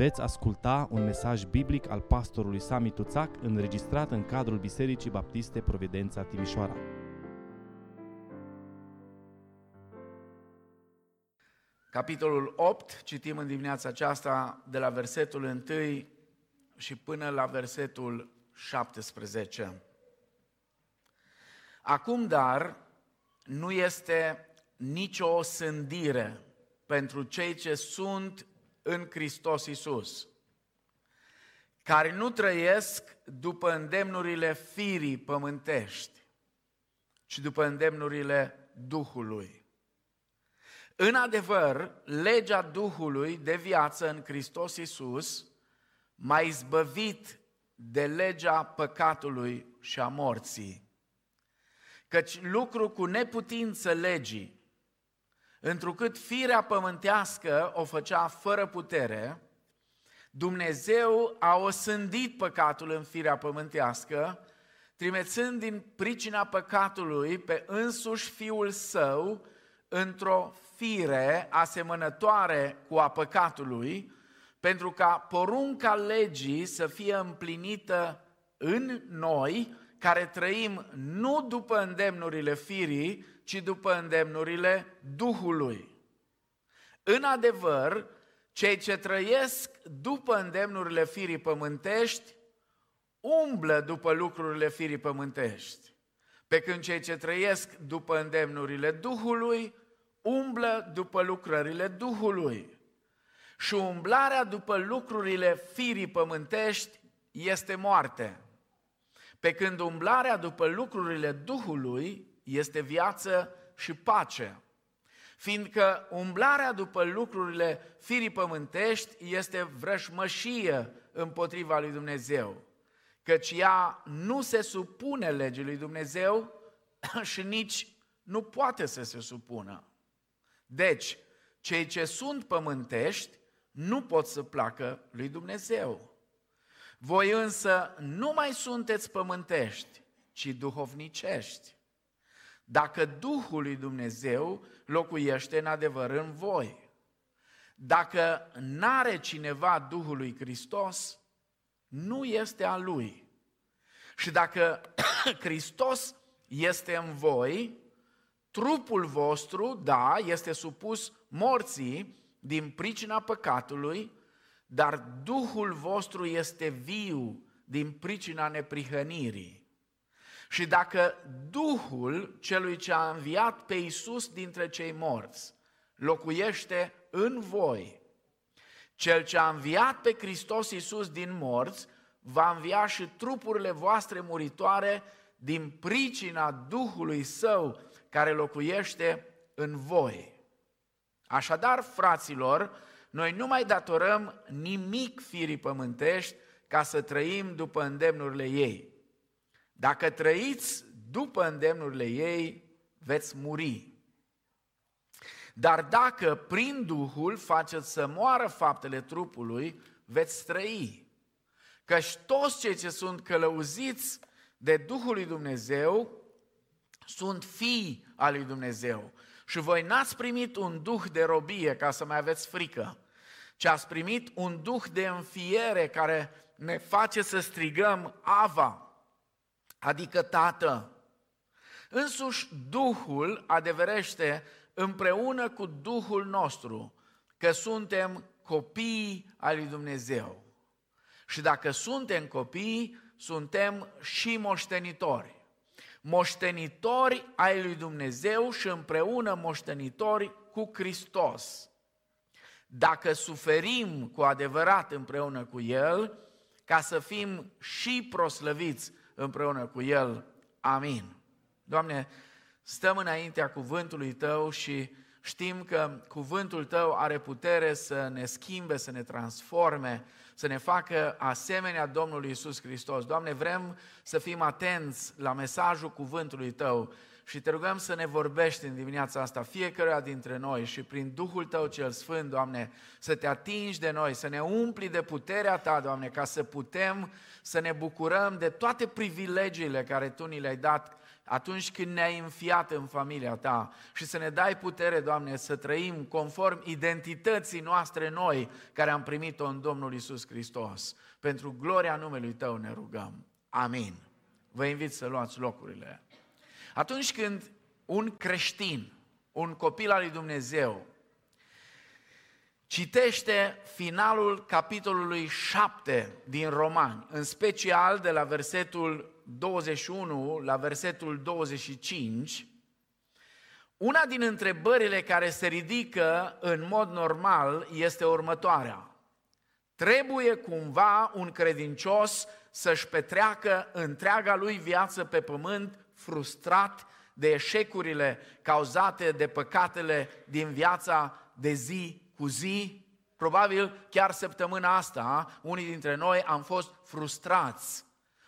Veți asculta un mesaj biblic al pastorului Sami Tuțac, înregistrat în cadrul Bisericii Baptiste Providența Timișoara. Capitolul 8, citim în dimineața aceasta de la versetul 1 și până la versetul 17. Acum, dar, nu este nicio osândire pentru cei ce sunt în Hristos Iisus, care nu trăiesc după îndemnurile firii pământești, ci după îndemnurile Duhului. În adevăr, legea Duhului de viață în Hristos Iisus m-a izbăvit de legea păcatului și a morții. Căci lucru cu neputință legii, întrucât firea pământească o făcea fără putere, Dumnezeu a osândit păcatul în firea pământească, trimițând din pricina păcatului pe însuși Fiul Său într-o fire asemănătoare cu a păcatului, pentru ca porunca legii să fie împlinită în noi, care trăim nu după îndemnurile firii, ci după îndemnurile Duhului. În adevăr, cei ce trăiesc după îndemnurile firii pământești umblă după lucrurile firii pământești, pe când cei ce trăiesc după îndemnurile Duhului umblă după lucrările Duhului. Și umblarea după lucrurile firii pământești este moarte, pe când umblarea după lucrurile Duhului este viață și pace, fiindcă umblarea după lucrurile firii pământești este vrășmășie împotriva lui Dumnezeu, căci ea nu se supune legii lui Dumnezeu și nici nu poate să se supună. Deci, cei ce sunt pământești nu pot să placă lui Dumnezeu. Voi însă nu mai sunteți pământești, ci duhovnicești, dacă Duhul lui Dumnezeu locuiește în adevăr în voi. Dacă n-are cineva Duhul lui Hristos, nu este a Lui. Și dacă Hristos este în voi, trupul vostru, da, este supus morții din pricina păcatului, dar Duhul vostru este viu din pricina neprihănirii. Și dacă Duhul celui ce a înviat pe Iisus dintre cei morți locuiește în voi, cel ce a înviat pe Hristos Iisus din morți va învia și trupurile voastre muritoare din pricina Duhului Său care locuiește în voi. Așadar, fraților, noi nu mai datorăm nimic firii pământești ca să trăim după îndemnurile ei. Dacă trăiți după îndemnurile ei, veți muri. Dar dacă prin Duhul faceți să moară faptele trupului, veți trăi. Căci toți cei ce sunt călăuziți de Duhul lui Dumnezeu sunt fii al lui Dumnezeu. Și voi n-ați primit un duh de robie ca să mai aveți frică, ci ați primit un duh de înfiere care ne face să strigăm Ava, adică Tată. Însuși Duhul adeverește împreună cu Duhul nostru că suntem copii al lui Dumnezeu. Și dacă suntem copii, suntem și moștenitori. Moștenitori ai lui Dumnezeu și împreună moștenitori cu Hristos. Dacă suferim cu adevărat împreună cu El, ca să fim și proslăviți împreună cu El. Amin. Doamne, stăm înaintea cuvântului Tău și știm că cuvântul Tău are putere să ne schimbe, să ne transforme, să ne facă asemenea Domnului Iisus Hristos. Doamne, vrem să fim atenți la mesajul cuvântului Tău și Te rugăm să ne vorbești în dimineața asta fiecăruia dintre noi și prin Duhul Tău cel Sfânt, Doamne, să Te atingi de noi, să ne umpli de puterea Ta, Doamne, ca să putem să ne bucurăm de toate privilegiile care Tu ni le-ai dat atunci când ne-ai înfiat în familia Ta și să ne dai putere, Doamne, să trăim conform identității noastre noi care am primit-o în Domnul Iisus Hristos. Pentru gloria numelui Tău ne rugăm. Amin. Vă invit să luați locurile. Atunci când un creștin, un copil al lui Dumnezeu, citește finalul capitolului 7 din Romani, în special de la versetul 21 la versetul 25, una din întrebările care se ridică în mod normal este următoarea. Trebuie cumva un credincios să-și petreacă întreaga lui viață pe pământ frustrat de eșecurile cauzate de păcatele din viața de zi cu zi? Probabil chiar săptămâna asta, unii dintre noi am fost frustrați.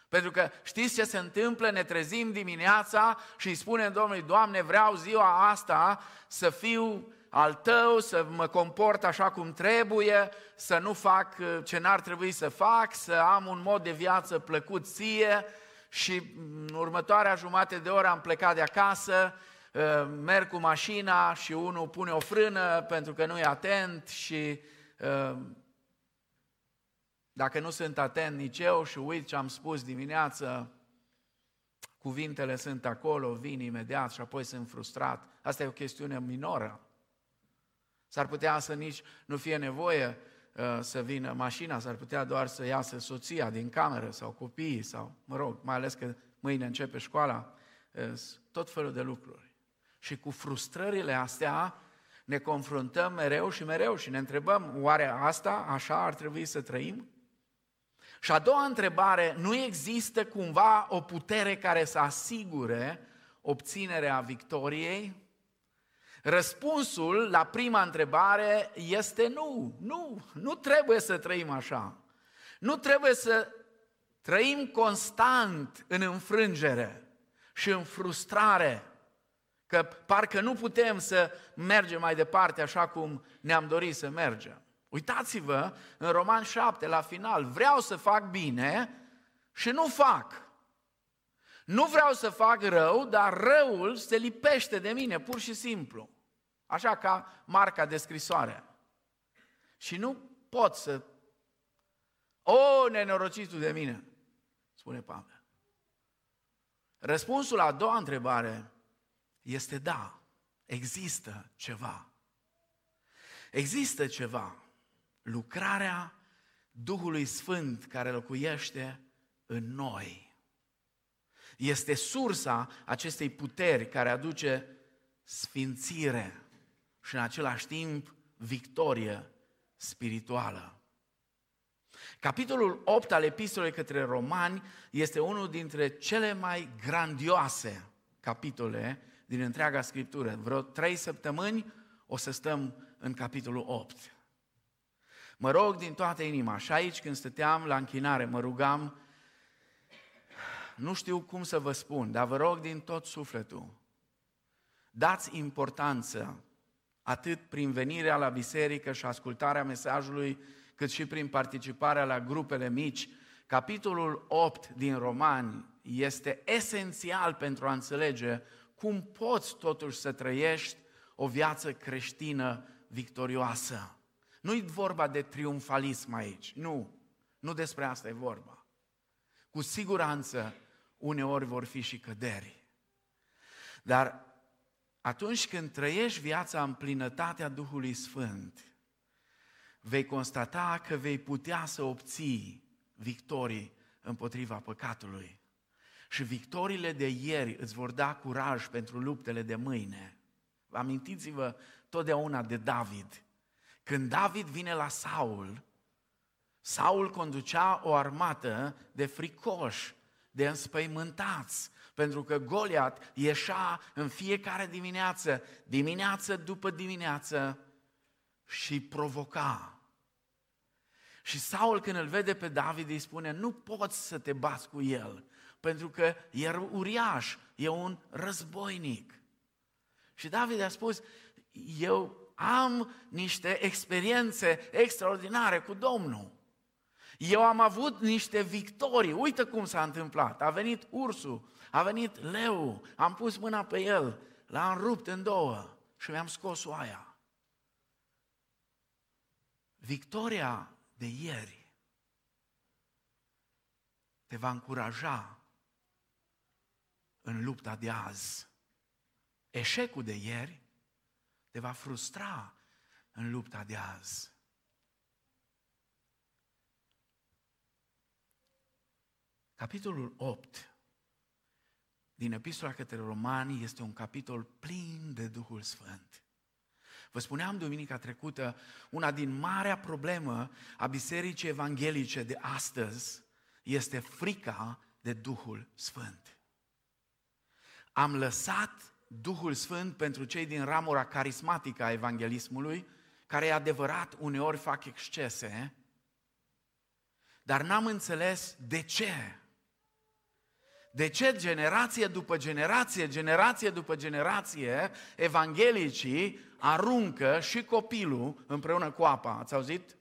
Pentru că știți ce se întâmplă? Ne trezim dimineața și îi spunem Domnului: Doamne, vreau ziua asta să fiu al Tău, să mă comport așa cum trebuie, să nu fac ce n-ar trebui să fac, să am un mod de viață plăcut Ție. Și în următoarea jumătate de oră am plecat de acasă, merg cu mașina și unul pune o frână pentru că nu e atent și dacă nu sunt atent nici eu și uit ce am spus dimineață, cuvintele sunt acolo, vin imediat și apoi sunt frustrat. Asta e o chestiune minoră. S-ar putea să nici nu fie nevoie să vină mașina, s-ar putea doar să iasă soția din cameră sau copiii sau, mă rog, mai ales că mâine începe școala, tot felul de lucruri. Și cu frustrările astea ne confruntăm mereu și mereu și ne întrebăm: oare asta așa ar trebui să trăim? Și a doua întrebare: nu există cumva o putere care să asigure obținerea victoriei? Răspunsul la prima întrebare este nu trebuie să trăim așa. Nu trebuie să trăim constant în înfrângere și în frustrare, că parcă nu putem să mergem mai departe așa cum ne-am dorit să mergem. Uitați-vă în Romani 7, la final: vreau să fac bine și nu fac. Nu vreau să fac rău, dar răul se lipește de mine, pur și simplu. Așa ca marca de scrisoare. Și nu pot să... O, nenorocitul de mine, spune Pavel. Răspunsul la a doua întrebare este da, există ceva. Există ceva. Lucrarea Duhului Sfânt care locuiește în noi este sursa acestei puteri care aduce sfințire și în același timp victorie spirituală. Capitolul 8 al epistolei către Romani este unul dintre cele mai grandioase capitole din întreaga Scriptură. Vreo 3 săptămâni o să stăm în capitolul 8. Mă rog din toată inima, și aici când stăteam la închinare, mă rugam, nu știu cum să vă spun, dar vă rog din tot sufletul, dați importanță atât prin venirea la biserică și ascultarea mesajului, cât și prin participarea la grupele mici. Capitolul 8 din Romani este esențial pentru a înțelege cum poți totuși să trăiești o viață creștină victorioasă. Nu-i vorba de triumfalism aici, nu despre asta e vorba. Cu siguranță uneori vor fi și căderi. Dar atunci când trăiești viața în plinătatea Duhului Sfânt, vei constata că vei putea să obții victorii împotriva păcatului. Și victoriile de ieri îți vor da curaj pentru luptele de mâine. Amintiți-vă totdeauna de David. Când David vine la Saul, Saul conducea o armată de fricoși, de înspăimântați, pentru că Goliat ieșea în fiecare dimineață, dimineață după dimineață, și provoca. Și Saul, când îl vede pe David, îi spune: nu poți să te bați cu el, pentru că e uriaș, e un războinic. Și David a spus: eu am niște experiențe extraordinare cu Domnul. Eu am avut niște victorii. Uite cum s-a întâmplat. A venit ursul, a venit leul, am pus mâna pe el, l-am rupt în două și mi-am scos oaia. Victoria de ieri te va încuraja în lupta de azi. Eșecul de ieri te va frustra în lupta de azi. Capitolul 8 din Epistola către Romani este un capitol plin de Duhul Sfânt. Vă spuneam duminica trecută, una din marea problemă a bisericii evanghelice de astăzi este frica de Duhul Sfânt. Am lăsat Duhul Sfânt pentru cei din ramura carismatică a evanghelismului, care e adevărat, uneori fac excese, dar n-am înțeles de ce. De ce generație după generație, generație după generație, evanghelicii aruncă și copilul împreună cu apa? Ați auzit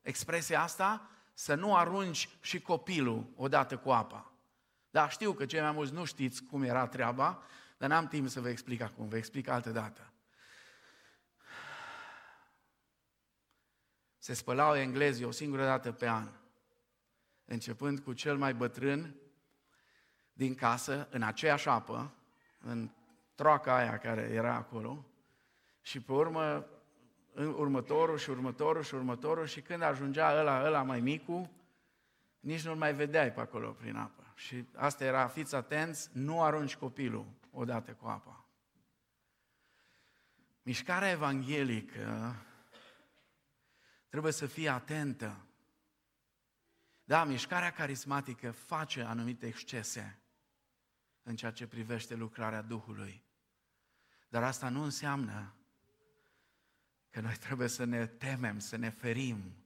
expresia asta? Să nu arunci și copilul odată cu apa. Da, știu că cei mai mulți nu știți cum era treaba, dar n-am timp să vă explic acum, vă explic altă dată. Se spălau englezii o singură dată pe an, începând cu cel mai bătrân din casă, în aceeași apă, în troaca aia care era acolo, și pe urmă, următorul și următorul și următorul, și când ajungea ăla mai micu, nici nu-l mai vedeai pe acolo prin apă. Și asta era, fiți atenți, nu arunci copilul odată cu apa. Mișcarea evanghelică trebuie să fie atentă. Da, mișcarea carismatică face anumite excese în ceea ce privește lucrarea Duhului. Dar asta nu înseamnă că noi trebuie să ne temem, să ne ferim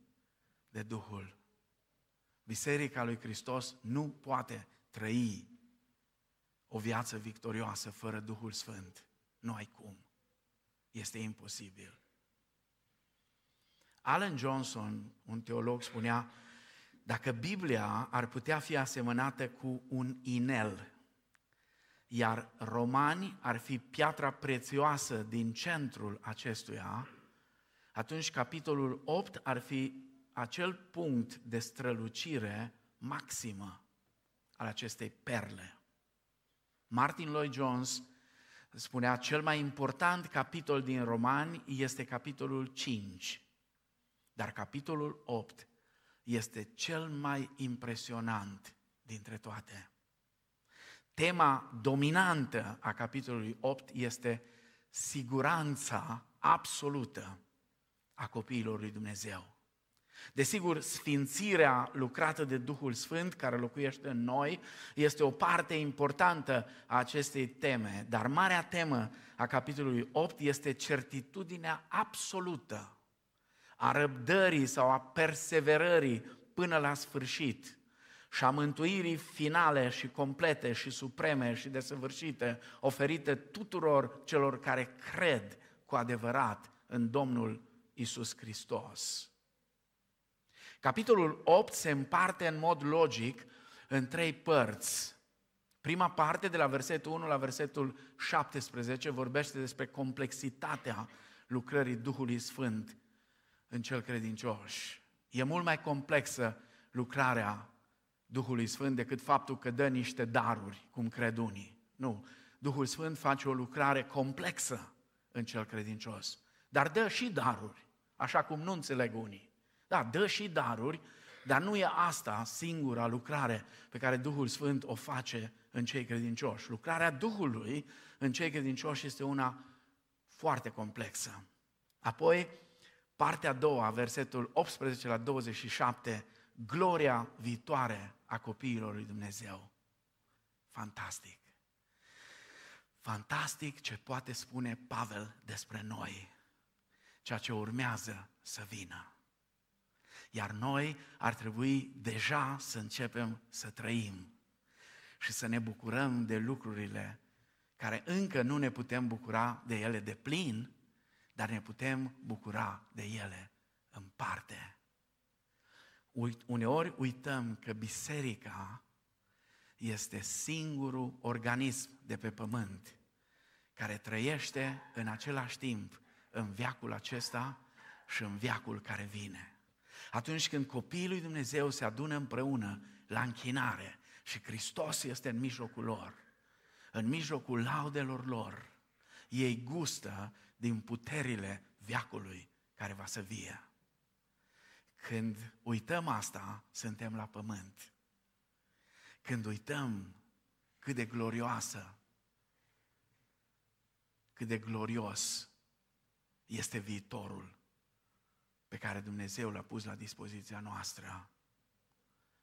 de Duhul. Biserica lui Hristos nu poate trăi o viață victorioasă fără Duhul Sfânt. Nu ai cum. Este imposibil. Alan Johnson, un teolog, spunea: dacă Biblia ar putea fi asemănată cu un inel, iar Romani ar fi piatra prețioasă din centrul acestuia, atunci capitolul 8 ar fi acel punct de strălucire maximă al acestei perle. Martin Lloyd-Jones spunea: cel mai important capitol din Romani este capitolul 5, dar capitolul 8 este cel mai impresionant dintre toate. Tema dominantă a capitolului 8 este siguranța absolută a copiilor lui Dumnezeu. Desigur, sfințirea lucrată de Duhul Sfânt care locuiește în noi este o parte importantă a acestei teme, dar marea temă a capitolului 8 este certitudinea absolută a răbdării sau a perseverării până la sfârșit și a mântuirii finale și complete și supreme și desăvârșite oferite tuturor celor care cred cu adevărat în Domnul Iisus Hristos. Capitolul 8 se împarte în mod logic în trei părți. Prima parte, de la versetul 1 la versetul 17, vorbește despre complexitatea lucrării Duhului Sfânt în cel credincioș. E mult mai complexă lucrarea Duhului Sfânt decât faptul că dă niște daruri, cum cred unii. Nu, Duhul Sfânt face o lucrare complexă în cel credincios, dar dă și daruri, așa cum nu înțeleg unii. Da, dă și daruri, dar nu e asta singura lucrare pe care Duhul Sfânt o face în cei credincioși. Lucrarea Duhului în cei credincioși este una foarte complexă. Apoi, partea a doua, versetul 18 la 27, gloria viitoare a copiilor lui Dumnezeu. Fantastic! Fantastic ce poate spune Pavel despre noi, ceea ce urmează să vină. Iar noi ar trebui deja să începem să trăim și să ne bucurăm de lucrurile care încă nu ne putem bucura de ele de plin, dar ne putem bucura de ele în parte. uneori uităm că biserica este singurul organism de pe pământ care trăiește în același timp în veacul acesta și în veacul care vine. Atunci când copiii lui Dumnezeu se adună împreună la închinare și Hristos este în mijlocul lor, în mijlocul laudelor lor, ei gustă din puterile veacului care va să vie. Când uităm asta, suntem la pământ. Când uităm cât de glorioasă, cât de glorios este viitorul pe care Dumnezeu l-a pus la dispoziția noastră,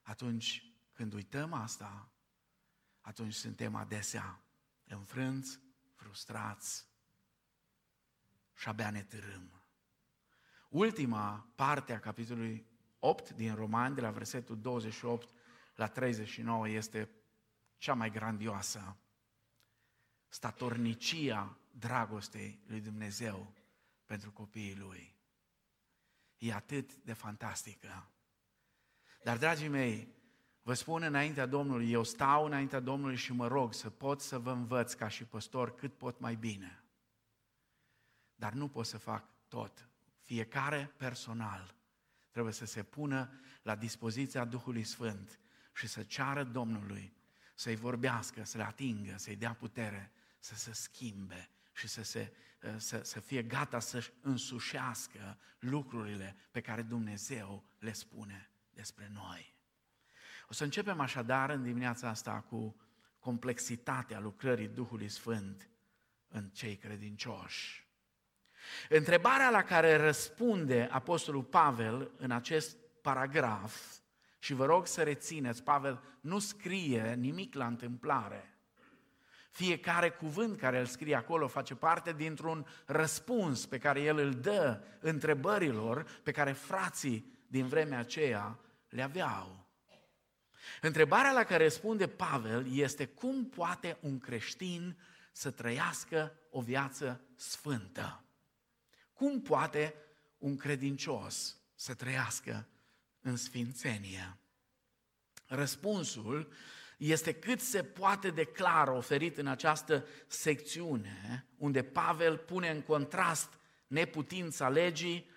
atunci când uităm asta, atunci suntem adesea înfrânți, frustrați și abia ne târâm. Ultima parte a capitolului 8 din Romani, de la versetul 28 la 39, este cea mai grandioasă. Statornicia dragostei lui Dumnezeu pentru copiii Lui. E atât de fantastică. Dar, dragii mei, vă spun înaintea Domnului, eu stau înaintea Domnului și mă rog să pot să vă învăț ca și păstor cât pot mai bine. Dar nu pot să fac tot. Fiecare personal trebuie să se pună la dispoziția Duhului Sfânt și să ceară Domnului să-i vorbească, să le atingă, să-i dea putere, să se schimbe și să fie gata să-și însușească lucrurile pe care Dumnezeu le spune despre noi. O să începem așadar în dimineața asta cu complexitatea lucrării Duhului Sfânt în cei credincioși. Întrebarea la care răspunde Apostolul Pavel în acest paragraf, și vă rog să rețineți, Pavel nu scrie nimic la întâmplare. Fiecare cuvânt care îl scrie acolo face parte dintr-un răspuns pe care el îl dă întrebărilor pe care frații din vremea aceea le aveau. Întrebarea la care răspunde Pavel este: cum poate un creștin să trăiască o viață sfântă? Cum poate un credincios să trăiască în sfințenie? Răspunsul este cât se poate de clar oferit în această secțiune, unde Pavel pune în contrast neputința legii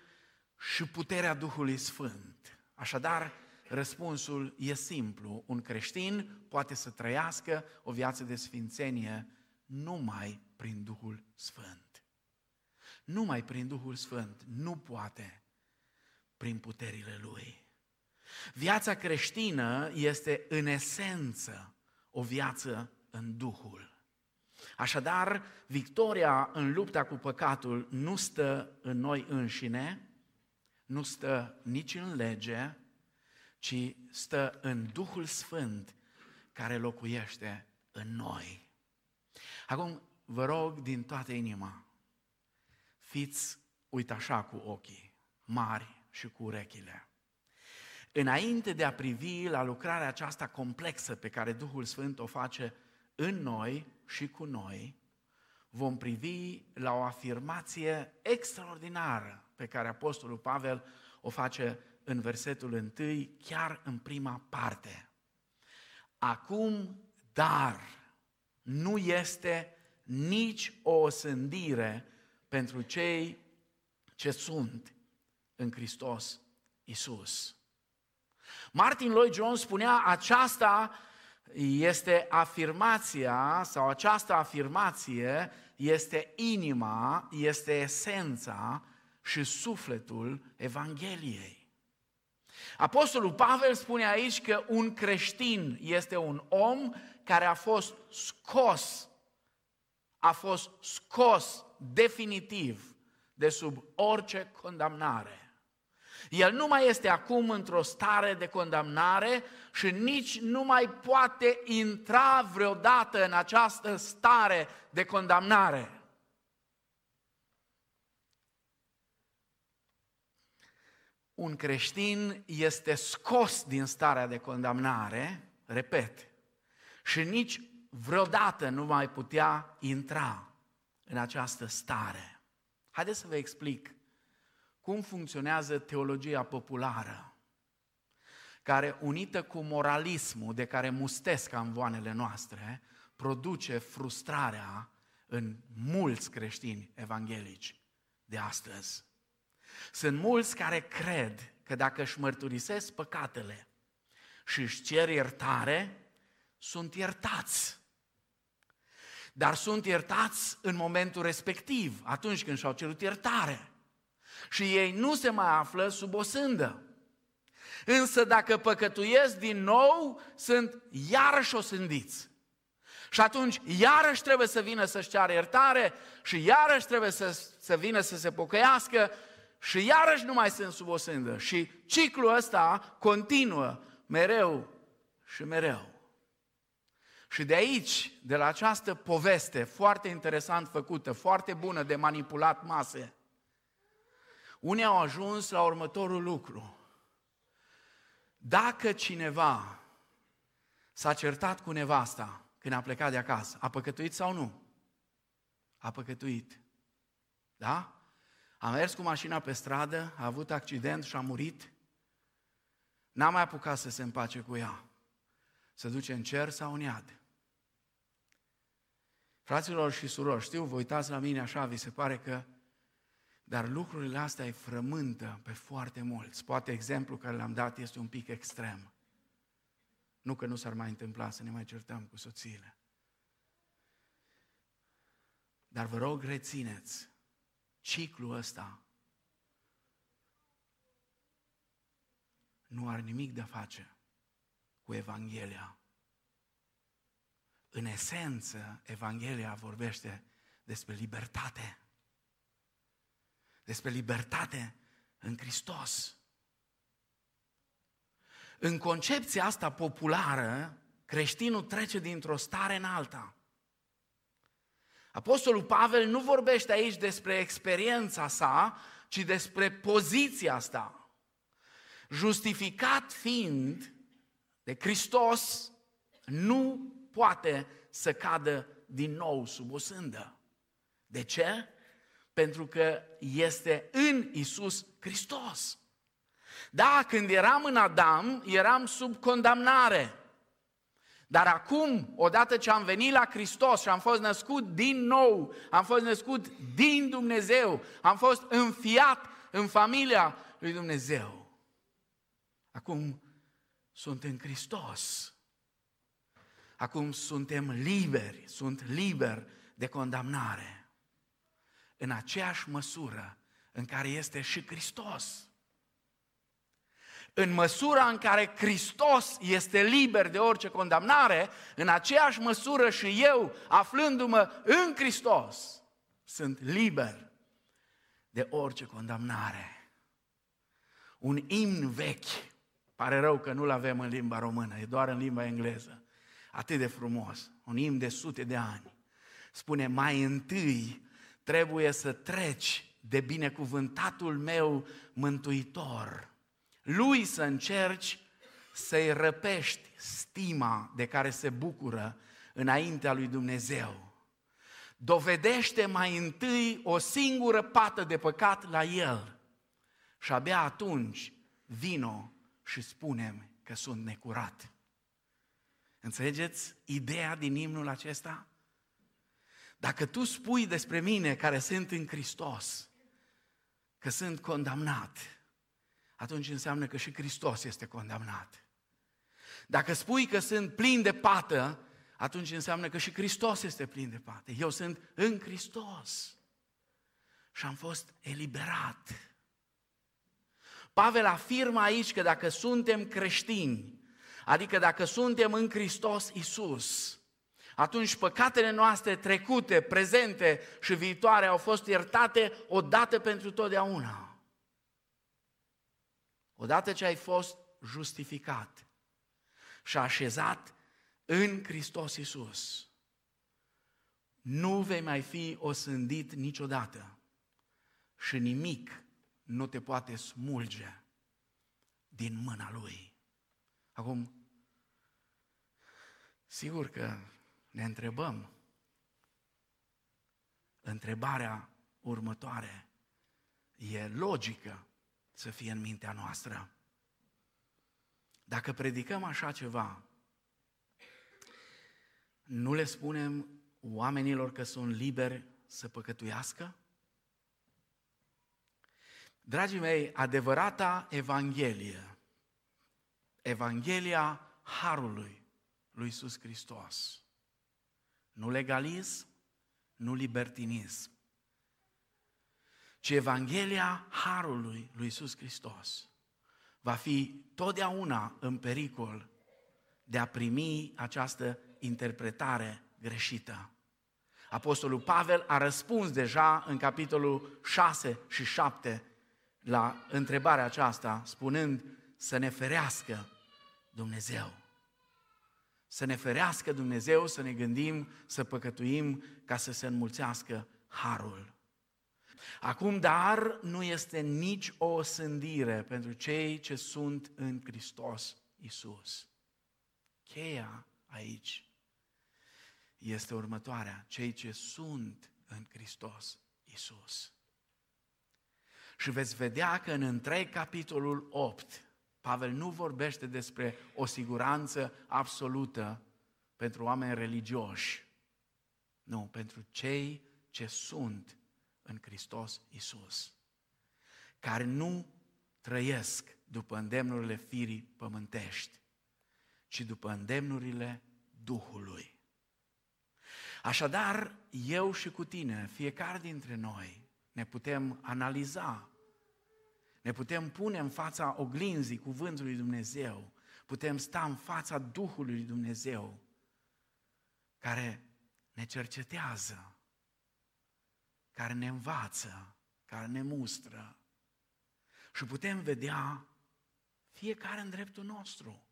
și puterea Duhului Sfânt. Așadar, răspunsul e simplu. Un creștin poate să trăiască o viață de sfințenie numai prin Duhul Sfânt. Numai prin Duhul Sfânt, nu poate prin puterile Lui. Viața creștină este în esență o viață în Duhul. Așadar, victoria în lupta cu păcatul nu stă în noi înșine, nu stă nici în lege, ci stă în Duhul Sfânt care locuiește în noi. Acum, vă rog din toată inima, fiți, uite așa, cu ochii mari și cu urechile. Înainte de a privi la lucrarea aceasta complexă pe care Duhul Sfânt o face în noi și cu noi, vom privi la o afirmație extraordinară pe care Apostolul Pavel o face în versetul 1, chiar în prima parte. Acum, dar, nu este nici o osândire pentru cei ce sunt în Hristos Iisus. Martin Lloyd-Jones spunea: aceasta este afirmația, sau această afirmație este inima, este esența și sufletul Evangheliei. Apostolul Pavel spune aici că un creștin este un om care a fost scos definitiv de sub orice condamnare. El nu mai este acum într-o stare de condamnare și nici nu mai poate intra vreodată în această stare de condamnare. Un creștin este scos din starea de condamnare, repet, și nici vreodată nu mai putea intra în această stare. Haideți să vă explic cum funcționează teologia populară. care, unită cu moralismul de care mustesc amvoanele noastre, produce frustrarea în mulți creștini evanghelici de astăzi. Sunt mulți care cred că dacă își mărturisesc păcatele și își cer iertare, sunt iertați. Dar sunt iertați în momentul respectiv, atunci când și-au cerut iertare. Și ei nu se mai află sub o sândă. Însă dacă păcătuiesc din nou, sunt iarăși osândiți. Și atunci iarăși trebuie să vină să-și ceară iertare și iarăși trebuie să vină să se pocăiască și iarăși nu mai sunt sub o sândă. Și ciclul ăsta continuă mereu și mereu. Și de aici, de la această poveste foarte interesant făcută, foarte bună de manipulat mase, unii au ajuns la următorul lucru. Dacă cineva s-a certat cu nevasta când a plecat de acasă, a păcătuit sau nu? A păcătuit. Da? A mers cu mașina pe stradă, a avut accident și a murit. N-a mai apucat să se împace cu ea. Se duce în cer sau în iad? Fraților și surori, știu, vă uitați la mine așa, vi se pare că... Dar lucrurile astea îi frământă pe foarte mulți. Poate exemplul care l-am dat este un pic extrem. Nu că nu s-ar mai întâmpla să ne mai certăm cu soțiile. Dar vă rog, rețineți ciclul ăsta. Nu are nimic de a face cu Evanghelia. În esență, Evanghelia vorbește despre libertate. Despre libertate în Hristos. În concepția asta populară, creștinul trece dintr-o stare în alta. Apostolul Pavel nu vorbește aici despre experiența sa, ci despre poziția sa. Justificat fiind de Hristos, nu poate să cadă din nou sub o sândă. De ce? Pentru că este în Iisus Hristos. Da, când eram în Adam, eram sub condamnare. Dar acum, odată ce am venit la Hristos și am fost născut din nou, am fost născut din Dumnezeu, am fost înfiat în familia lui Dumnezeu. Acum sunt în Hristos. Acum suntem liberi, sunt liber de condamnare. În aceeași măsură în care este și Hristos. În măsura în care Hristos este liber de orice condamnare, în aceeași măsură și eu, aflându-mă în Hristos, sunt liber de orice condamnare. Un imn vechi, pare rău că nu-l avem în limba română, e doar în limba engleză, atât de frumos, un imn de sute de ani, spune: mai întâi trebuie să treci de binecuvântatul meu mântuitor. Lui să încerci să-i răpești stima de care se bucură înaintea lui Dumnezeu. Dovedește mai întâi o singură pată de păcat la el și abia atunci vino și spune-mi că sunt necurat. Înțelegeți ideea din imnul acesta? Dacă tu spui despre mine, care sunt în Hristos, că sunt condamnat, atunci înseamnă că și Hristos este condamnat. Dacă spui că sunt plin de pată, atunci înseamnă că și Hristos este plin de pată. Eu sunt în Hristos și am fost eliberat. Pavel afirmă aici că dacă suntem creștini, adică dacă suntem în Hristos Iisus, atunci păcatele noastre trecute, prezente și viitoare au fost iertate odată pentru totdeauna. Odată ce ai fost justificat și așezat în Hristos Iisus, nu vei mai fi osândit niciodată și nimic nu te poate smulge din mâna Lui. Acum, sigur că ne întrebăm întrebarea următoare. E logică să fie în mintea noastră. Dacă predicăm așa ceva, nu le spunem oamenilor că sunt liberi să păcătuiască? Dragii mei, adevărata Evanghelie, Evanghelia Harului lui Iisus Hristos, nu legalism, nu libertinism, ci Evanghelia Harului lui Iisus Hristos va fi totdeauna în pericol de a primi această interpretare greșită. Apostolul Pavel a răspuns deja în capitolul 6 și 7 la întrebarea aceasta, spunând să ne ferească Dumnezeu. Să ne ferească Dumnezeu să ne gândim, să păcătuim ca să se înmulțească harul. Acum, dar, nu este nici o sândire pentru cei ce sunt în Hristos Iisus. Cheia aici este următoarea: cei ce sunt în Hristos Iisus. Și veți vedea că în întreg capitolul 8, Pavel nu vorbește despre o siguranță absolută pentru oameni religioși. Nu, pentru cei ce sunt în Hristos Iisus, care nu trăiesc după îndemnurile firii pământești, ci după îndemnurile Duhului. Așadar, eu și cu tine, fiecare dintre noi, ne putem analiza, ne putem pune în fața oglinzii cuvântului Dumnezeu, putem sta în fața Duhului Dumnezeu, care ne cercetează, care ne învață, care ne mustră, și putem vedea fiecare în dreptul nostru.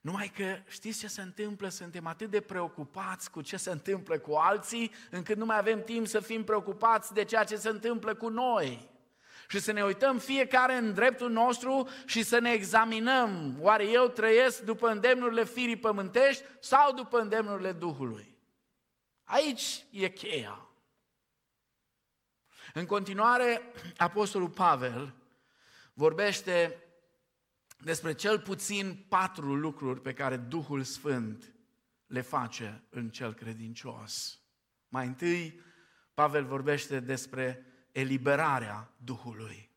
Numai că știți ce se întâmplă? Suntem atât de preocupați cu ce se întâmplă cu alții, încât nu mai avem timp să fim preocupați de ceea ce se întâmplă cu noi. Și să ne uităm fiecare în dreptul nostru și să ne examinăm: oare eu trăiesc după îndemnurile firii pământești sau după îndemnurile Duhului? Aici e cheia. În continuare, Apostolul Pavel vorbește despre cel puțin 4 lucruri pe care Duhul Sfânt le face în cel credincios. Mai întâi, Pavel vorbește despre eliberarea Duhului.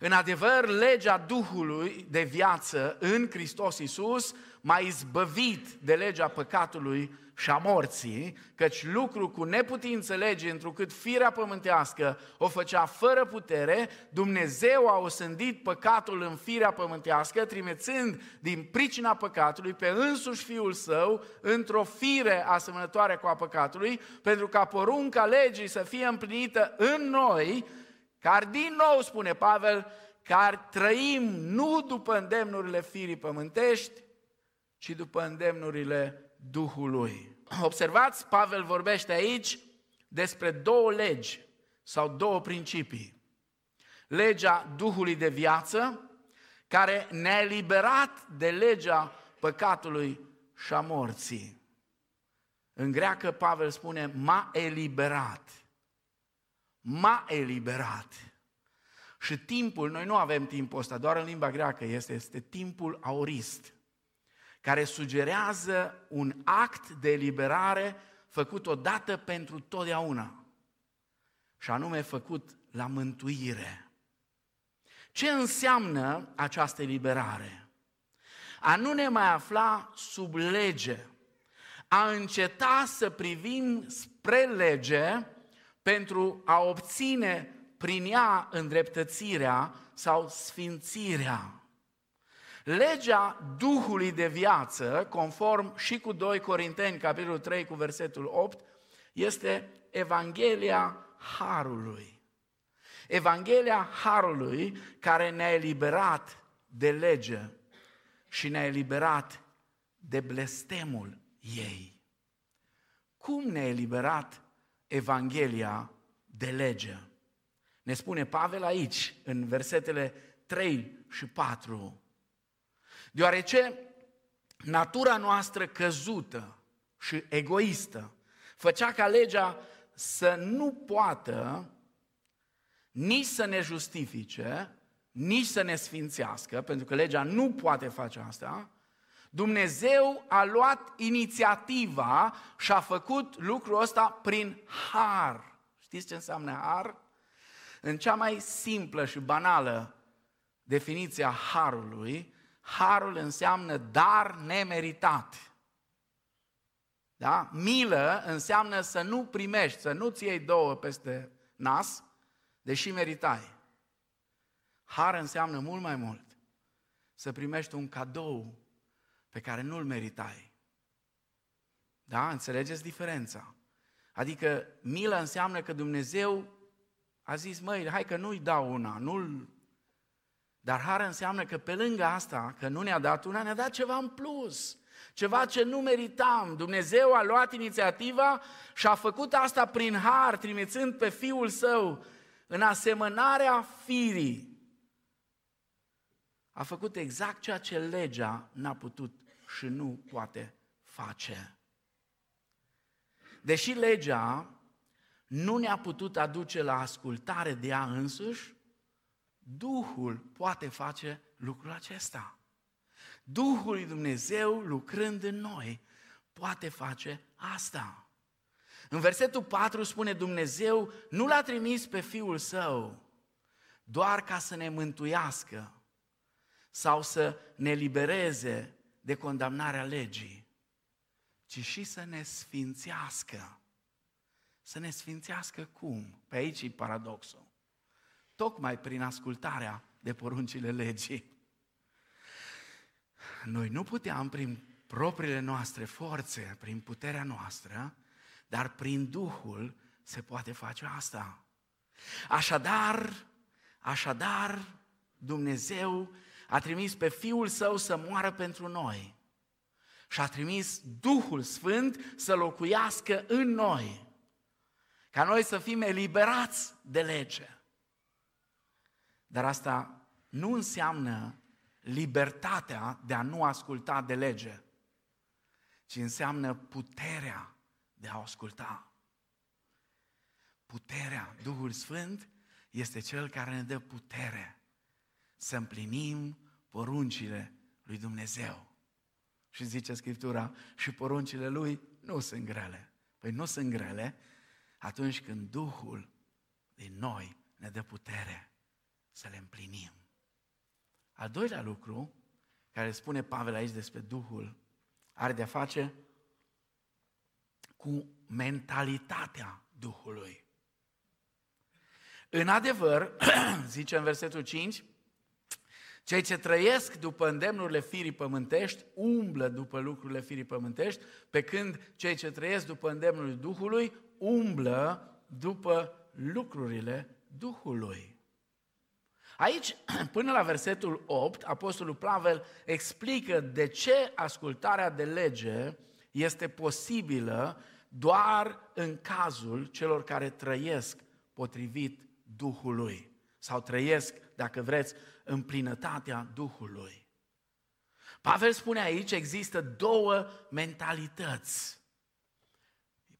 În adevăr, legea Duhului de viață în Hristos Iisus m-a izbăvit de legea păcatului și a morții, căci lucru cu neputință legii, întrucât firea pământească o făcea fără putere, Dumnezeu a osândit păcatul în firea pământească, trimițând din pricina păcatului pe însuși Fiul Său într-o fire asemănătoare cu a păcatului, pentru ca porunca legii să fie împlinită în noi, care, din nou spune Pavel, care trăim nu după îndemnurile firii pământești, ci după îndemnurile Duhului. Observați, Pavel vorbește aici despre 2 legi sau 2 principii. Legea Duhului de viață, care ne-a eliberat de legea păcatului și a morții. În greacă Pavel spune: m-a eliberat. M-a eliberat. Și timpul, noi nu avem timpul ăsta, doar în limba greacă este timpul aorist, care sugerează un act de eliberare făcut odată pentru totdeauna, și anume făcut la mântuire. Ce înseamnă această eliberare? A nu ne mai afla sub lege, a înceta să privim spre lege pentru a obține prin ea îndreptățirea sau sfințirea. Legea Duhului de viață, conform și cu 2 Corinteni, capitolul 3, cu versetul 8, este Evanghelia Harului. Evanghelia Harului, care ne-a eliberat de lege și ne-a eliberat de blestemul ei. Cum ne-a eliberat Evanghelia de lege? Ne spune Pavel aici, în versetele 3 și 4. Deoarece natura noastră căzută și egoistă făcea ca legea să nu poată nici să ne justifice, nici să ne sfințească, pentru că legea nu poate face asta, Dumnezeu a luat inițiativa și a făcut lucrul ăsta prin har. Știți ce înseamnă har? În cea mai simplă și banală definiție a harului, harul înseamnă dar nemeritat. Da? Milă înseamnă să nu primești, să nu-ți iei două peste nas, deși meritai. Har înseamnă mult mai mult. Să primești un cadou pe care nu-l meritai. Da? Înțelegeți diferența? Adică milă înseamnă că Dumnezeu a zis, măi, hai că nu-i dau una, nu-l... Dar har înseamnă că pe lângă asta, că nu ne-a dat una, ne-a dat ceva în plus. Ceva ce nu meritam. Dumnezeu a luat inițiativa și a făcut asta prin har, trimițând pe Fiul Său în asemănarea firii. A făcut exact ceea ce legea n-a putut și nu poate face. Deși legea nu ne-a putut aduce la ascultare de ea însuși, Duhul poate face lucrul acesta. Duhul lui Dumnezeu, lucrând în noi, poate face asta. În versetul 4 spune Dumnezeu nu l-a trimis pe Fiul Său doar ca să ne mântuiască sau să ne libereze de condamnarea legii, ci și să ne sfințească. Să ne sfințească cum? Pe aici e paradoxul. Tocmai prin ascultarea de poruncile legii. Noi nu puteam prin propriile noastre forțe, prin puterea noastră, dar prin Duhul se poate face asta. Așadar, Dumnezeu a trimis pe Fiul Său să moară pentru noi și a trimis Duhul Sfânt să locuiască în noi, ca noi să fim eliberați de lege. Dar asta nu înseamnă libertatea de a nu asculta de lege, ci înseamnă puterea de a asculta. Puterea, Duhul Sfânt este Cel care ne dă putere să împlinim poruncile lui Dumnezeu. Și zice Scriptura, și poruncile Lui nu sunt grele. Păi nu sunt grele atunci când Duhul din noi ne dă putere să le împlinim. Al doilea lucru, care spune Pavel aici despre Duhul, are de-a face cu mentalitatea Duhului. În adevăr, zice în versetul 5, cei ce trăiesc după îndemnurile firii pământești umblă după lucrurile firii pământești, pe când cei ce trăiesc după îndemnurile Duhului umblă după lucrurile Duhului. Aici, până la versetul 8, apostolul Pavel explică de ce ascultarea de lege este posibilă doar în cazul celor care trăiesc potrivit Duhului sau trăiesc, dacă vreți, în plinătatea Duhului. Pavel spune aici, există două mentalități.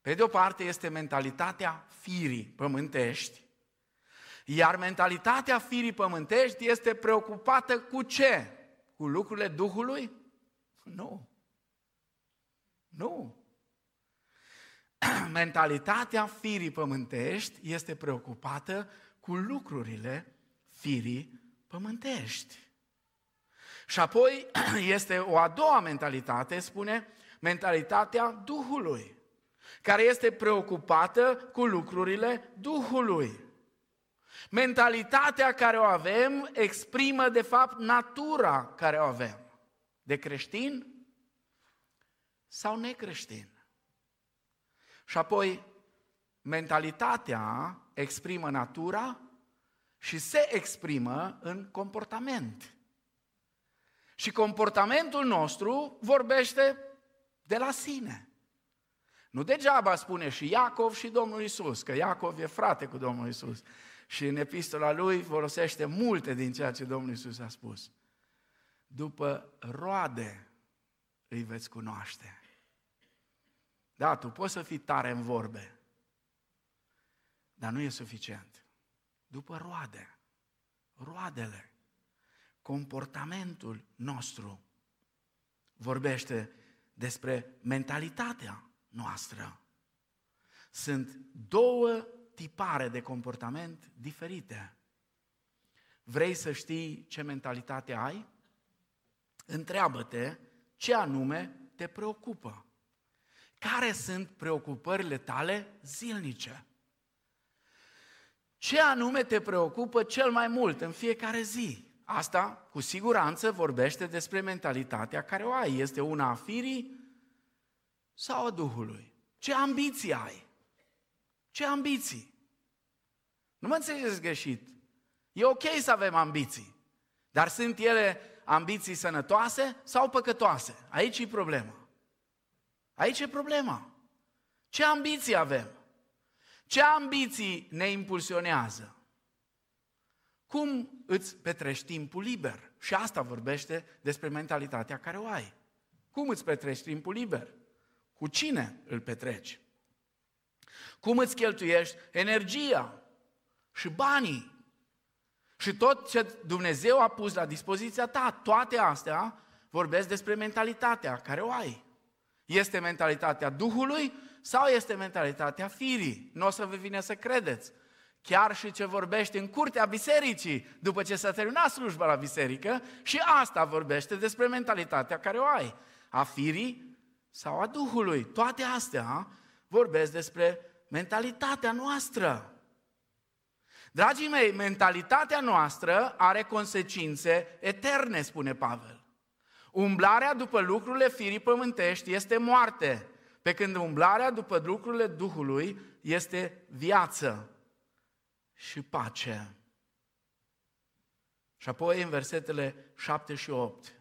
Pe de o parte este mentalitatea firii pământești, iar mentalitatea firii pământești este preocupată cu ce? Cu lucrurile Duhului? Nu. Mentalitatea firii pământești este preocupată cu lucrurile firii pământești. Și apoi este o a doua mentalitate, spune, mentalitatea Duhului, care este preocupată cu lucrurile Duhului. Mentalitatea care o avem exprimă, de fapt, natura care o avem. De creștin sau necreștin. Și apoi, mentalitatea exprimă natura și se exprimă în comportament. Și comportamentul nostru vorbește de la sine. Nu degeaba spune și Iacov și Domnul Iisus, că Iacov e frate cu Domnul Iisus. Și în epistola lui folosește multe din ceea ce Domnul Iisus a spus. După roade îi veți cunoaște. Da, tu poți să fii tare în vorbe, dar nu e suficient. După roade, roadele comportamentul nostru vorbește despre mentalitatea noastră. Sunt două tipare de comportament diferite. Vrei să știi ce mentalitate ai? Întreabă-te ce anume te preocupă. Care sunt preocupările tale zilnice? Ce anume te preocupă cel mai mult în fiecare zi? Asta, cu siguranță, vorbește despre mentalitatea care o ai. Este una a firii sau a Duhului? Ce ambiții ai? Ce ambiții? Nu mă înțelegeți greșit. E ok să avem ambiții, dar sunt ele ambiții sănătoase sau păcătoase? Aici e problema. Aici e problema. Ce ambiții avem? Ce ambiții ne impulsionează? Cum îți petrești timpul liber? Și asta vorbește despre mentalitatea care o ai. Cum îți petrești timpul liber? Cu cine îl petreci? Cum îți cheltuiești energia și banii? Și tot ce Dumnezeu a pus la dispoziția ta, toate astea vorbesc despre mentalitatea care o ai. Este mentalitatea Duhului sau este mentalitatea firii? Nu o să vă vine să credeți. Chiar și ce vorbești în curtea bisericii, după ce s-a terminat slujba la biserică, și asta vorbește despre mentalitatea care o ai. A firii sau a Duhului. Toate astea vorbesc despre mentalitatea noastră. Dragii mei, mentalitatea noastră are consecințe eterne, spune Pavel. Umblarea după lucrurile firii pământești este moarte, pe când umblarea după lucrurile Duhului este viață și pace. Și apoi în versetele 7 și 8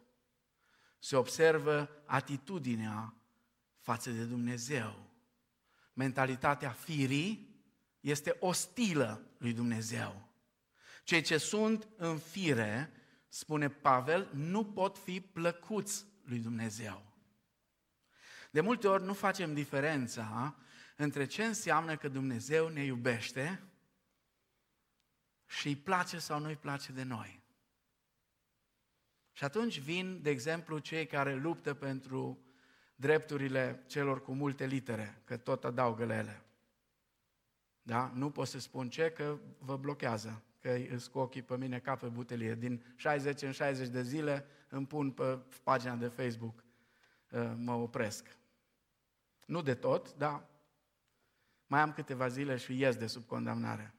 se observă atitudinea față de Dumnezeu. Mentalitatea firii este ostilă lui Dumnezeu. Cei ce sunt în fire, spune Pavel, nu pot fi plăcuți lui Dumnezeu. De multe ori nu facem diferența între ce înseamnă că Dumnezeu ne iubește și îi place sau nu îi place de noi. Și atunci vin, de exemplu, cei care luptă pentru drepturile celor cu multe litere, că tot adaugă la ele. Da? Nu pot să spun ce, că vă blochează, că îți cu ochii pe mine ca pe butelie. Din 60 în 60 de zile îmi pun pe pagina de Facebook, mă opresc. Nu de tot, dar mai am câteva zile și ies de sub condamnare.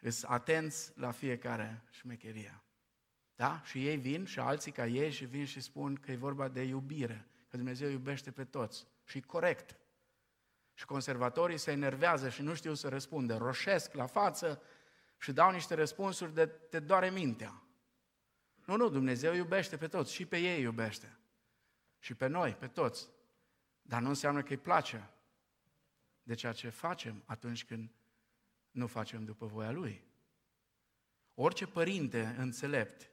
Îs atenți la fiecare șmecherie. Da? Și ei vin și alții ca ei și vin și spun că e vorba de iubire, că Dumnezeu iubește pe toți și corect. Și conservatorii se enervează și nu știu să răspundă, roșesc la față și dau niște răspunsuri de te doare mintea. Nu, Dumnezeu iubește pe toți și pe ei iubește. Și pe noi, pe toți. Dar nu înseamnă că îi place de ceea ce facem atunci când nu facem după voia Lui. Orice părinte înțelept,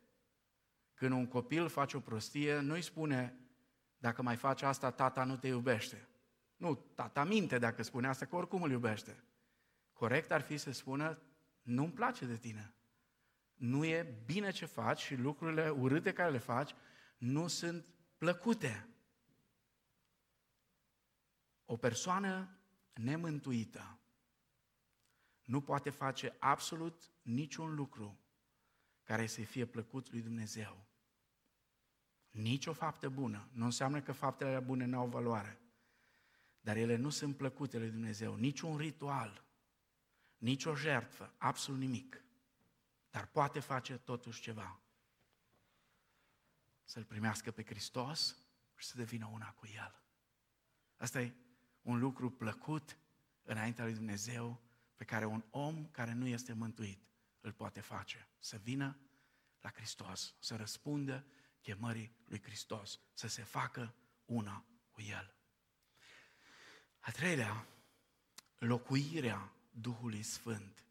când un copil face o prostie, nu îi spune, dacă mai faci asta, tata nu te iubește. Nu, tata minte dacă spune asta, că oricum îl iubește. Corect ar fi să spună, nu-mi place de tine. Nu e bine ce faci și lucrurile urâte care le faci nu sunt plăcute. O persoană nemântuită nu poate face absolut niciun lucru care să-i fie plăcut lui Dumnezeu. Nici o faptă bună. Nu înseamnă că faptele bune n-au valoare. Dar ele nu sunt plăcute lui Dumnezeu. Niciun ritual, nici o jertfă, absolut nimic. Dar poate face totuși ceva. Să-L primească pe Hristos și să devină una cu El. Asta e un lucru plăcut înaintea lui Dumnezeu pe care un om care nu este mântuit îl poate face. Să vină la Hristos, să răspundă chemării lui Hristos, să se facă una cu El. A treilea, locuirea Duhului Sfânt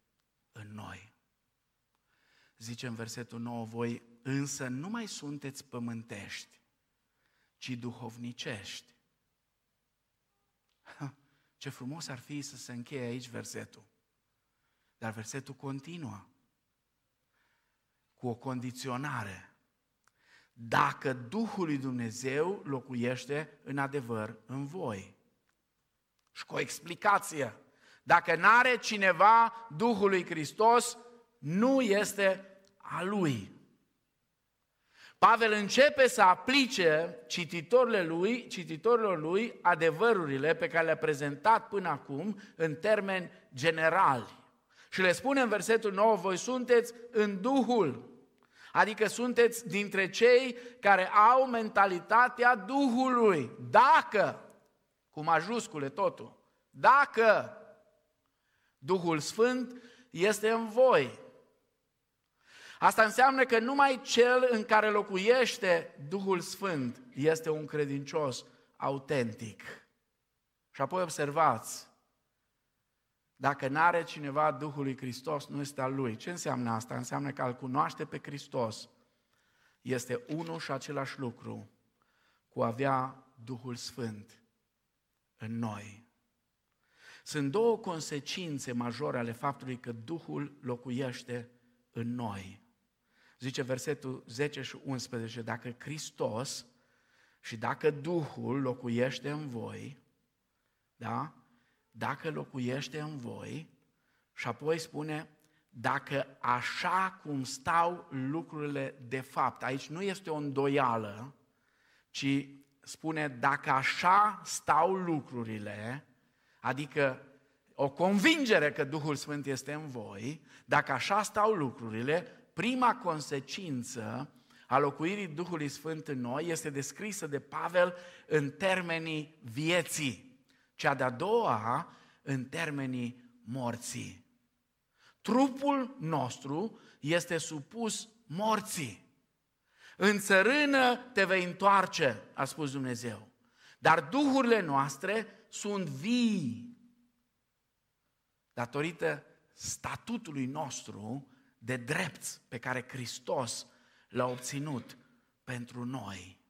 în noi. Zice în versetul 9, voi însă nu mai sunteți pământești, ci duhovnicești. Ce frumos ar fi să se încheie aici versetul. Dar versetul continuă. cu o condiționare. Dacă Duhul lui Dumnezeu locuiește în adevăr în voi. Și cu o explicație. Dacă n-are cineva Duhul lui Hristos, nu este a lui. Pavel începe să aplice cititorilor lui adevărurile pe care le-a prezentat până acum în termeni generali. Și le spune în versetul 9, voi sunteți în Duhul, adică sunteți dintre cei care au mentalitatea Duhului. Dacă, cu majuscule totul, dacă Duhul Sfânt este în voi. Asta înseamnă că numai cel în care locuiește Duhul Sfânt este un credincios autentic. Și apoi observați, dacă n-are cineva Duhul lui Hristos, nu este al lui. Ce înseamnă asta? Înseamnă că a-L cunoaște pe Hristos este unul și același lucru cu a avea Duhul Sfânt în noi. Sunt două consecințe majore ale faptului că Duhul locuiește în noi. Zice versetul 10 și 11, dacă Hristos și dacă Duhul locuiește în voi, da? Dacă locuiește în voi, și apoi spune, dacă așa cum stau lucrurile de fapt, aici nu este o îndoială, ci spune, dacă așa stau lucrurile, adică o convingere că Duhul Sfânt este în voi, dacă așa stau lucrurile, prima consecință a locuirii Duhului Sfânt în noi este descrisă de Pavel în termenii vieții. Cea de-a doua, în termenii morții. Trupul nostru este supus morții. În țărână te vei întoarce, a spus Dumnezeu. Dar duhurile noastre sunt vii. Datorită statutului nostru de drept pe care Hristos l-a obținut pentru noi.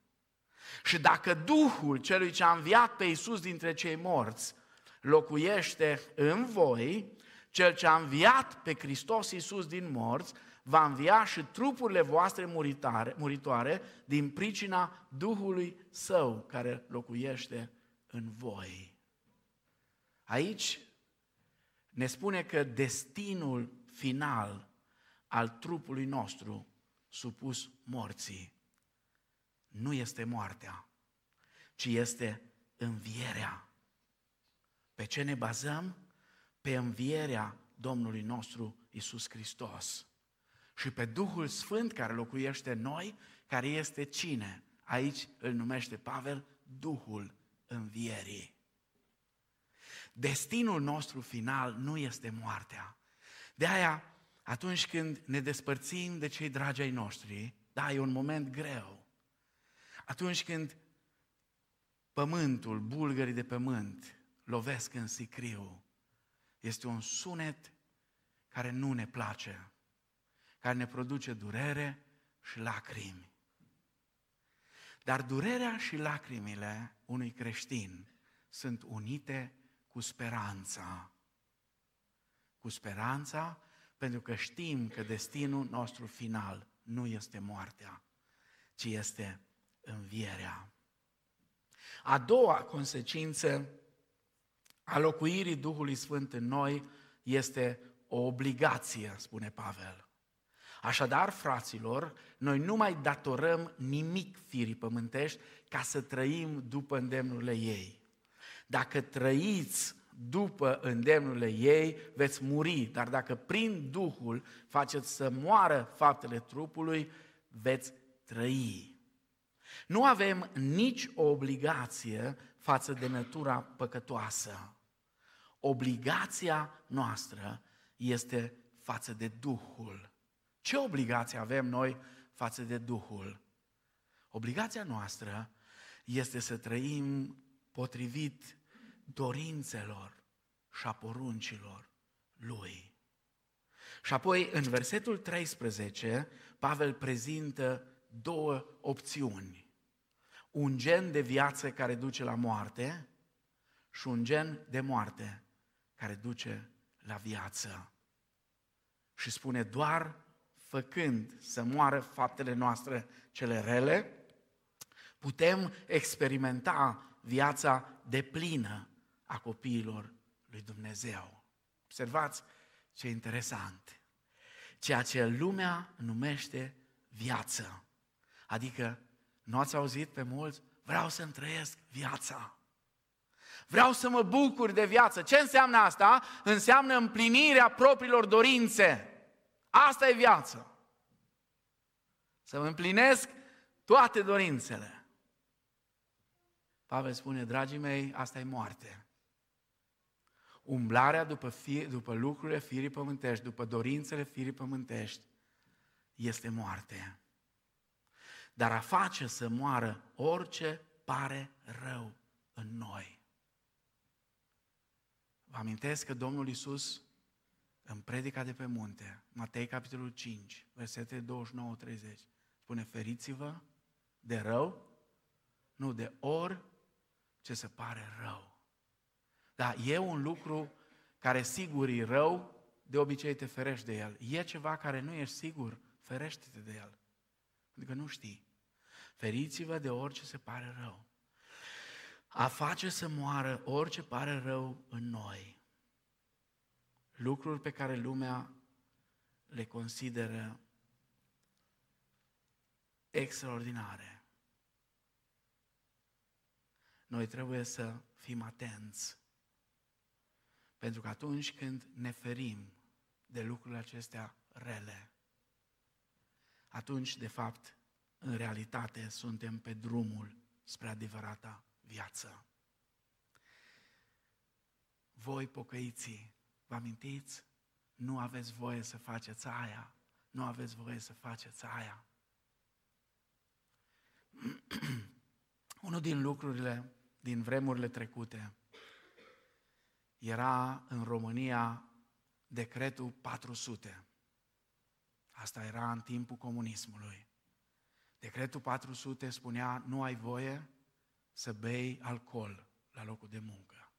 Și dacă Duhul celui ce a înviat pe Iisus dintre cei morți locuiește în voi, cel ce a înviat pe Hristos Iisus din morți va învia și trupurile voastre muritoare din pricina Duhului Său care locuiește în voi. Aici ne spune că destinul final al trupului nostru supus morții nu este moartea, ci este învierea. Pe ce ne bazăm? Pe învierea Domnului nostru Iisus Hristos. Și pe Duhul Sfânt care locuiește în noi, care este cine? Aici îl numește Pavel Duhul învierii. Destinul nostru final nu este moartea. De aia, atunci când ne despărțim de cei dragi ai noștri, da, e un moment greu. Atunci când pământul, bulgării de pământ lovesc în sicriu, este un sunet care nu ne place, care ne produce durere și lacrimi. Dar durerea și lacrimile unui creștin sunt unite cu speranța. Cu speranța pentru că știm că destinul nostru final nu este moartea, ci este învierea. A doua consecință a locuirii Duhului Sfânt în noi este o obligație, spune Pavel. Așadar, fraților, noi nu mai datorăm nimic firii pământești ca să trăim după îndemnurile ei. Dacă trăiți după îndemnurile ei, veți muri, dar dacă prin Duhul faceți să moară faptele trupului, veți trăi. Nu avem nici o obligație față de natura păcătoasă. Obligația noastră este față de Duhul. Ce obligație avem noi față de Duhul? Obligația noastră este să trăim potrivit dorințelor și a poruncilor Lui. Și apoi, în versetul 13, Pavel prezintă două opțiuni. Un gen de viață care duce la moarte și un gen de moarte care duce la viață. Și spune doar făcând să moară faptele noastre cele rele, putem experimenta viața deplină a copiilor lui Dumnezeu. Observați ce interesant! Ceea ce lumea numește viață. Adică, nu ați auzit pe mulți? Vreau să-mi trăiesc viața. Vreau să mă bucur de viață. Ce înseamnă asta? Înseamnă împlinirea propriilor dorințe. Asta e viață. Să mă împlinesc toate dorințele. Pavel spune, dragii mei, asta e moarte. Umblarea după lucrurile firii pământești, după dorințele firii pământești, este moarte. Dar a face să moară orice pare rău în noi. Vă amintesc că Domnul Iisus, în Predica de pe munte, Matei capitolul 5, versetele 29-30, spune, feriți-vă de rău, nu de orice se pare rău. Dar e un lucru care sigur e rău, de obicei te ferești de el. E ceva care nu ești sigur, ferește-te de el. Pentru că nu știi. Feriți-vă de orice se pare rău. A face să moară orice pare rău în noi. Lucruri pe care lumea le consideră extraordinare. Noi trebuie să fim atenți. Pentru că atunci când ne ferim de lucrurile acestea rele, atunci, de fapt, în realitate, suntem pe drumul spre adevărata viață. Voi, pocăiții, vă amintiți? Nu aveți voie să faceți aia. Nu aveți voie să faceți aia. Unul din lucrurile din vremurile trecute era în România Decretul 400. Asta era în timpul comunismului. Decretul 400 spunea, nu ai voie să bei alcool la locul de muncă.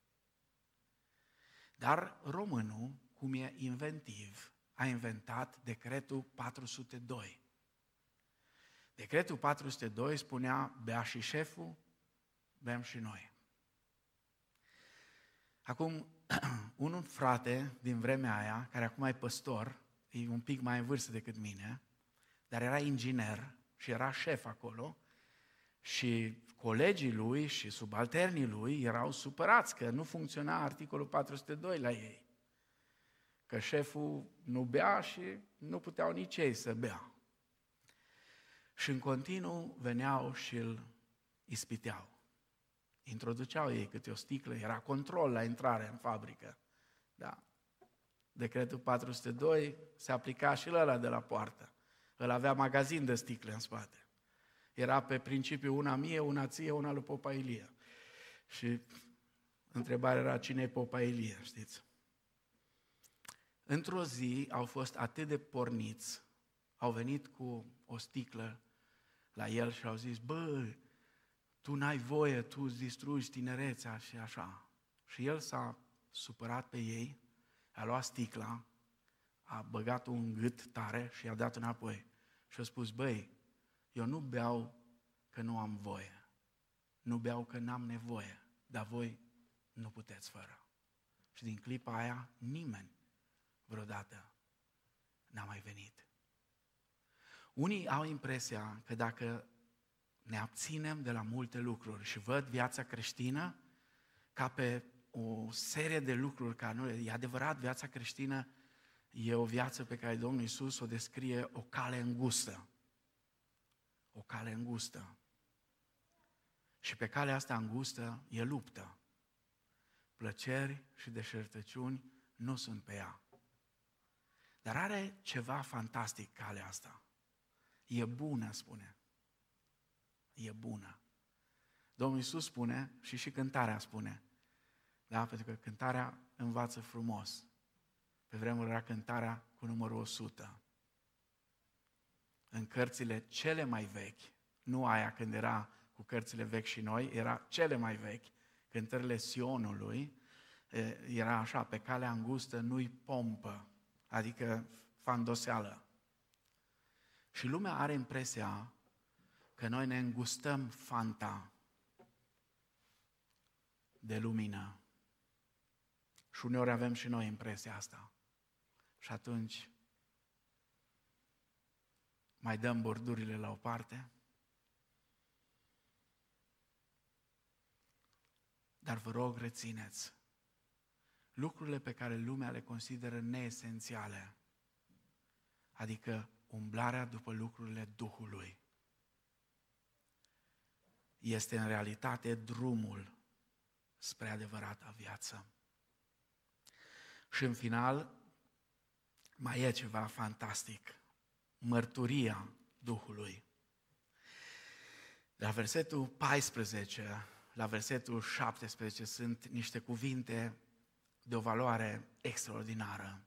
Dar românul, cum e inventiv, a inventat Decretul 402. Decretul 402 spunea, bea și șeful, bem și noi. Acum, un frate din vremea aia, care acum e păstor, e un pic mai în vârstă decât mine, dar era inginer și era șef acolo și colegii lui și subalternii lui erau supărați că nu funcționa articolul 402 la ei. Că șeful nu bea și nu puteau nici ei să bea. Și în continuu veneau și îl ispiteau. Introduceau ei câte o sticlă, era control la intrare în fabrică. Da. Decretul 402 se aplica și la ăla de la poartă. Îl avea magazin de sticle în spate. Era pe principiu una mie, una ție, una lui Popa Ilie. Și întrebarea era, cine e Popa Ilie, știți? Într-o zi au fost atât de porniți, au venit cu o sticlă la el și au zis, bă, tu n-ai voie, tu îți distrugi tinerețea și așa. Și el s-a supărat pe ei, a luat sticla, a băgat-o în gât tare și i-a dat înapoi. Și a spus, băi, eu nu beau că nu am voie, nu beau că n-am nevoie, dar voi nu puteți fără. Și din clipa aia nimeni vreodată n-a mai venit. Unii au impresia că dacă ne abținem de la multe lucruri și văd viața creștină ca pe o serie de lucruri care nu e adevărat, viața creștină e o viață pe care Domnul Iisus o descrie o cale îngustă. O cale îngustă. Și pe calea asta îngustă e luptă. Plăceri și deșertăciuni nu sunt pe ea. Dar are ceva fantastic calea asta. E bună, spune. E bună. Domnul Iisus spune și cântarea spune. Da? Pentru că cântarea învață frumos. Pe vremuri era cântarea cu numărul 100. În cărțile cele mai vechi, nu aia când era cu cărțile vechi și noi, era cele mai vechi, Cântările Sionului, era așa, pe calea îngustă nu-i pompă, adică fandoseală. Și lumea are impresia că noi ne îngustăm fanta de lumină. Și uneori avem și noi impresia asta. Și atunci mai dăm bordurile la o parte. Dar vă rog, rețineți, lucrurile pe care lumea le consideră neesențiale, adică umblarea după lucrurile Duhului, este în realitate drumul spre adevărata viață. Și în final, mai e ceva fantastic, mărturia Duhului. La versetul 14, la versetul 17 sunt niște cuvinte de o valoare extraordinară.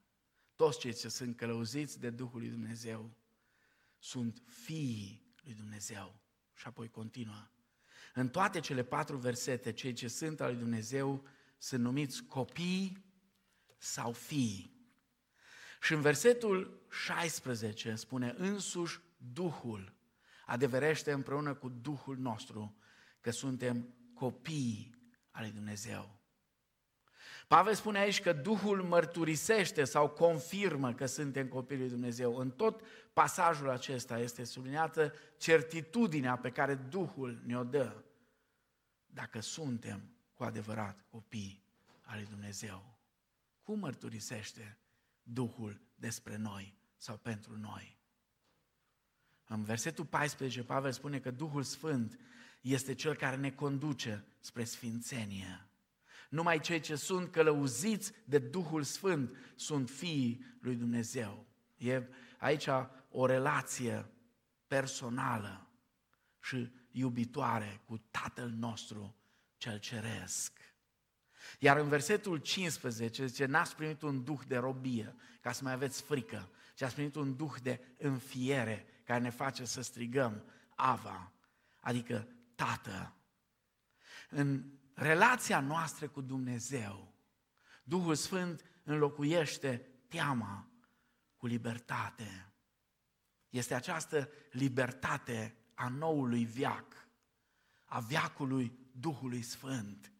Toți cei ce sunt călăuziți de Duhul lui Dumnezeu sunt fiii lui Dumnezeu. Și apoi continuă. În toate cele 4 versete, cei ce sunt al lui Dumnezeu sunt numiți copii sau fii. Și în versetul 16 spune: însuși Duhul adeverește împreună cu Duhul nostru că suntem copii al lui Dumnezeu. Pavel spune aici că Duhul mărturisește sau confirmă că suntem copiii lui Dumnezeu. În tot pasajul acesta este subliniată certitudinea pe care Duhul ne-o dă dacă suntem cu adevărat copii al lui Dumnezeu. Cum mărturisește Duhul despre noi sau pentru noi? În versetul 14, Pavel spune că Duhul Sfânt este Cel care ne conduce spre sfințenie. Numai cei ce sunt călăuziți de Duhul Sfânt sunt fiii lui Dumnezeu. E aici o relație personală și iubitoare cu Tatăl nostru cel ceresc. Iar în versetul 15 zice: n-ați primit un duh de robie ca să mai aveți frică, ci ați primit un duh de înfiere care ne face să strigăm Ava, adică Tată. În relația noastră cu Dumnezeu, Duhul Sfânt înlocuiește teama cu libertate. Este această libertate a noului veac, a veacului Duhului Sfânt,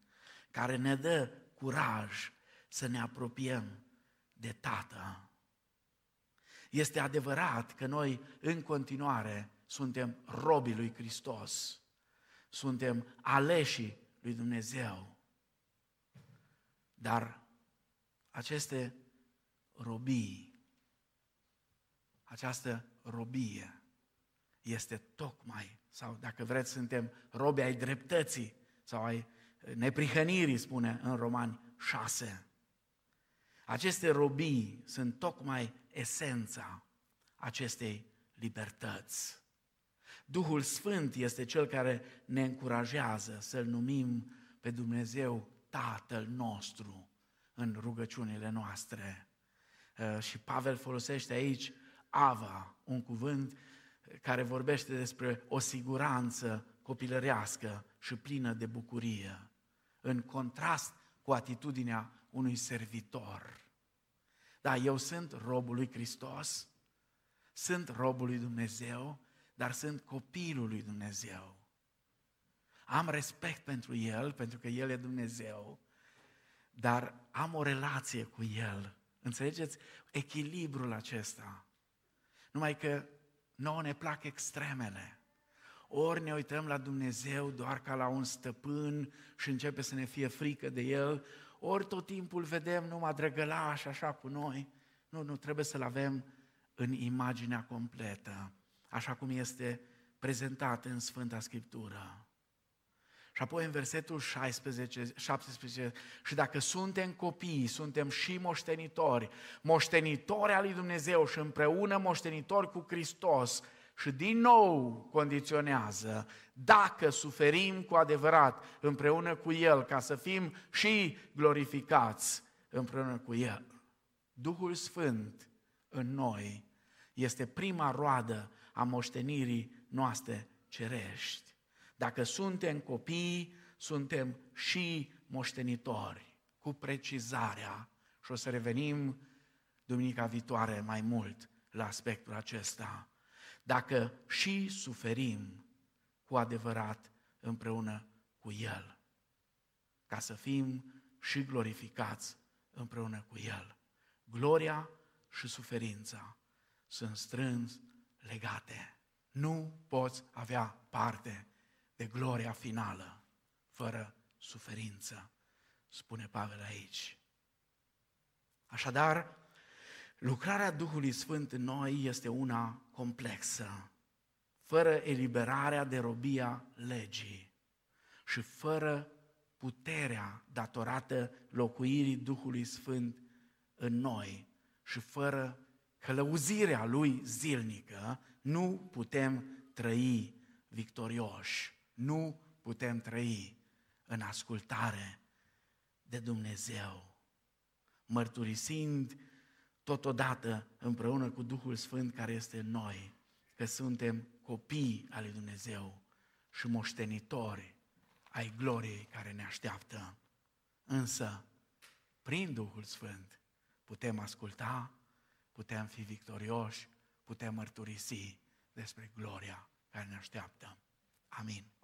care ne dă curaj să ne apropiem de Tată. Este adevărat că noi în continuare suntem robii lui Hristos, suntem aleșii lui Dumnezeu, dar aceste robii, această robie este tocmai, sau dacă vreți, suntem robi ai dreptății sau ai neprihănirii, spune în Romani 6. Aceste robii sunt tocmai esența acestei libertăți. Duhul Sfânt este Cel care ne încurajează să-L numim pe Dumnezeu Tatăl nostru în rugăciunile noastre. Și Pavel folosește aici Ava, un cuvânt care vorbește despre o siguranță copilărească și plină de bucurie, în contrast cu atitudinea unui servitor. Da, eu sunt robul lui Hristos, sunt robul lui Dumnezeu, dar sunt copilul lui Dumnezeu. Am respect pentru El, pentru că El e Dumnezeu, dar am o relație cu El. Înțelegeți echilibrul acesta? Numai că nouă ne plac extremele. Ori ne uităm la Dumnezeu doar ca la un stăpân și începe să ne fie frică de El, ori tot timpul vedem numai drăgălaș așa cu noi. Nu, trebuie să-L avem în imaginea completă, așa cum este prezentat în Sfânta Scriptură. Și apoi în versetul 17, și dacă suntem copii, suntem și moștenitori, moștenitori al lui Dumnezeu și împreună moștenitori cu Hristos. Și din nou condiționează: dacă suferim cu adevărat împreună cu El, ca să fim și glorificați împreună cu El. Duhul Sfânt în noi este prima roadă a moștenirii noastre cerești. Dacă suntem copii, suntem și moștenitori, cu precizarea. Și o să revenim duminica viitoare mai mult la aspectul acesta. dacă și suferim cu adevărat împreună cu El, ca să fim și glorificați împreună cu El. Gloria și suferința sunt strâns legate. Nu poți avea parte de gloria finală fără suferință, spune Pavel aici. Așadar, lucrarea Duhului Sfânt în noi este una complexă, fără eliberarea de robia legii și fără puterea datorată locuirii Duhului Sfânt în noi și fără călăuzirea Lui zilnică, nu putem trăi victorioși, nu putem trăi în ascultare de Dumnezeu, mărturisind totodată împreună cu Duhul Sfânt care este în noi, că suntem copii al lui Dumnezeu și moștenitori ai gloriei care ne așteaptă. Însă, prin Duhul Sfânt, putem asculta, putem fi victorioși, putem mărturisi despre gloria care ne așteaptă. Amin.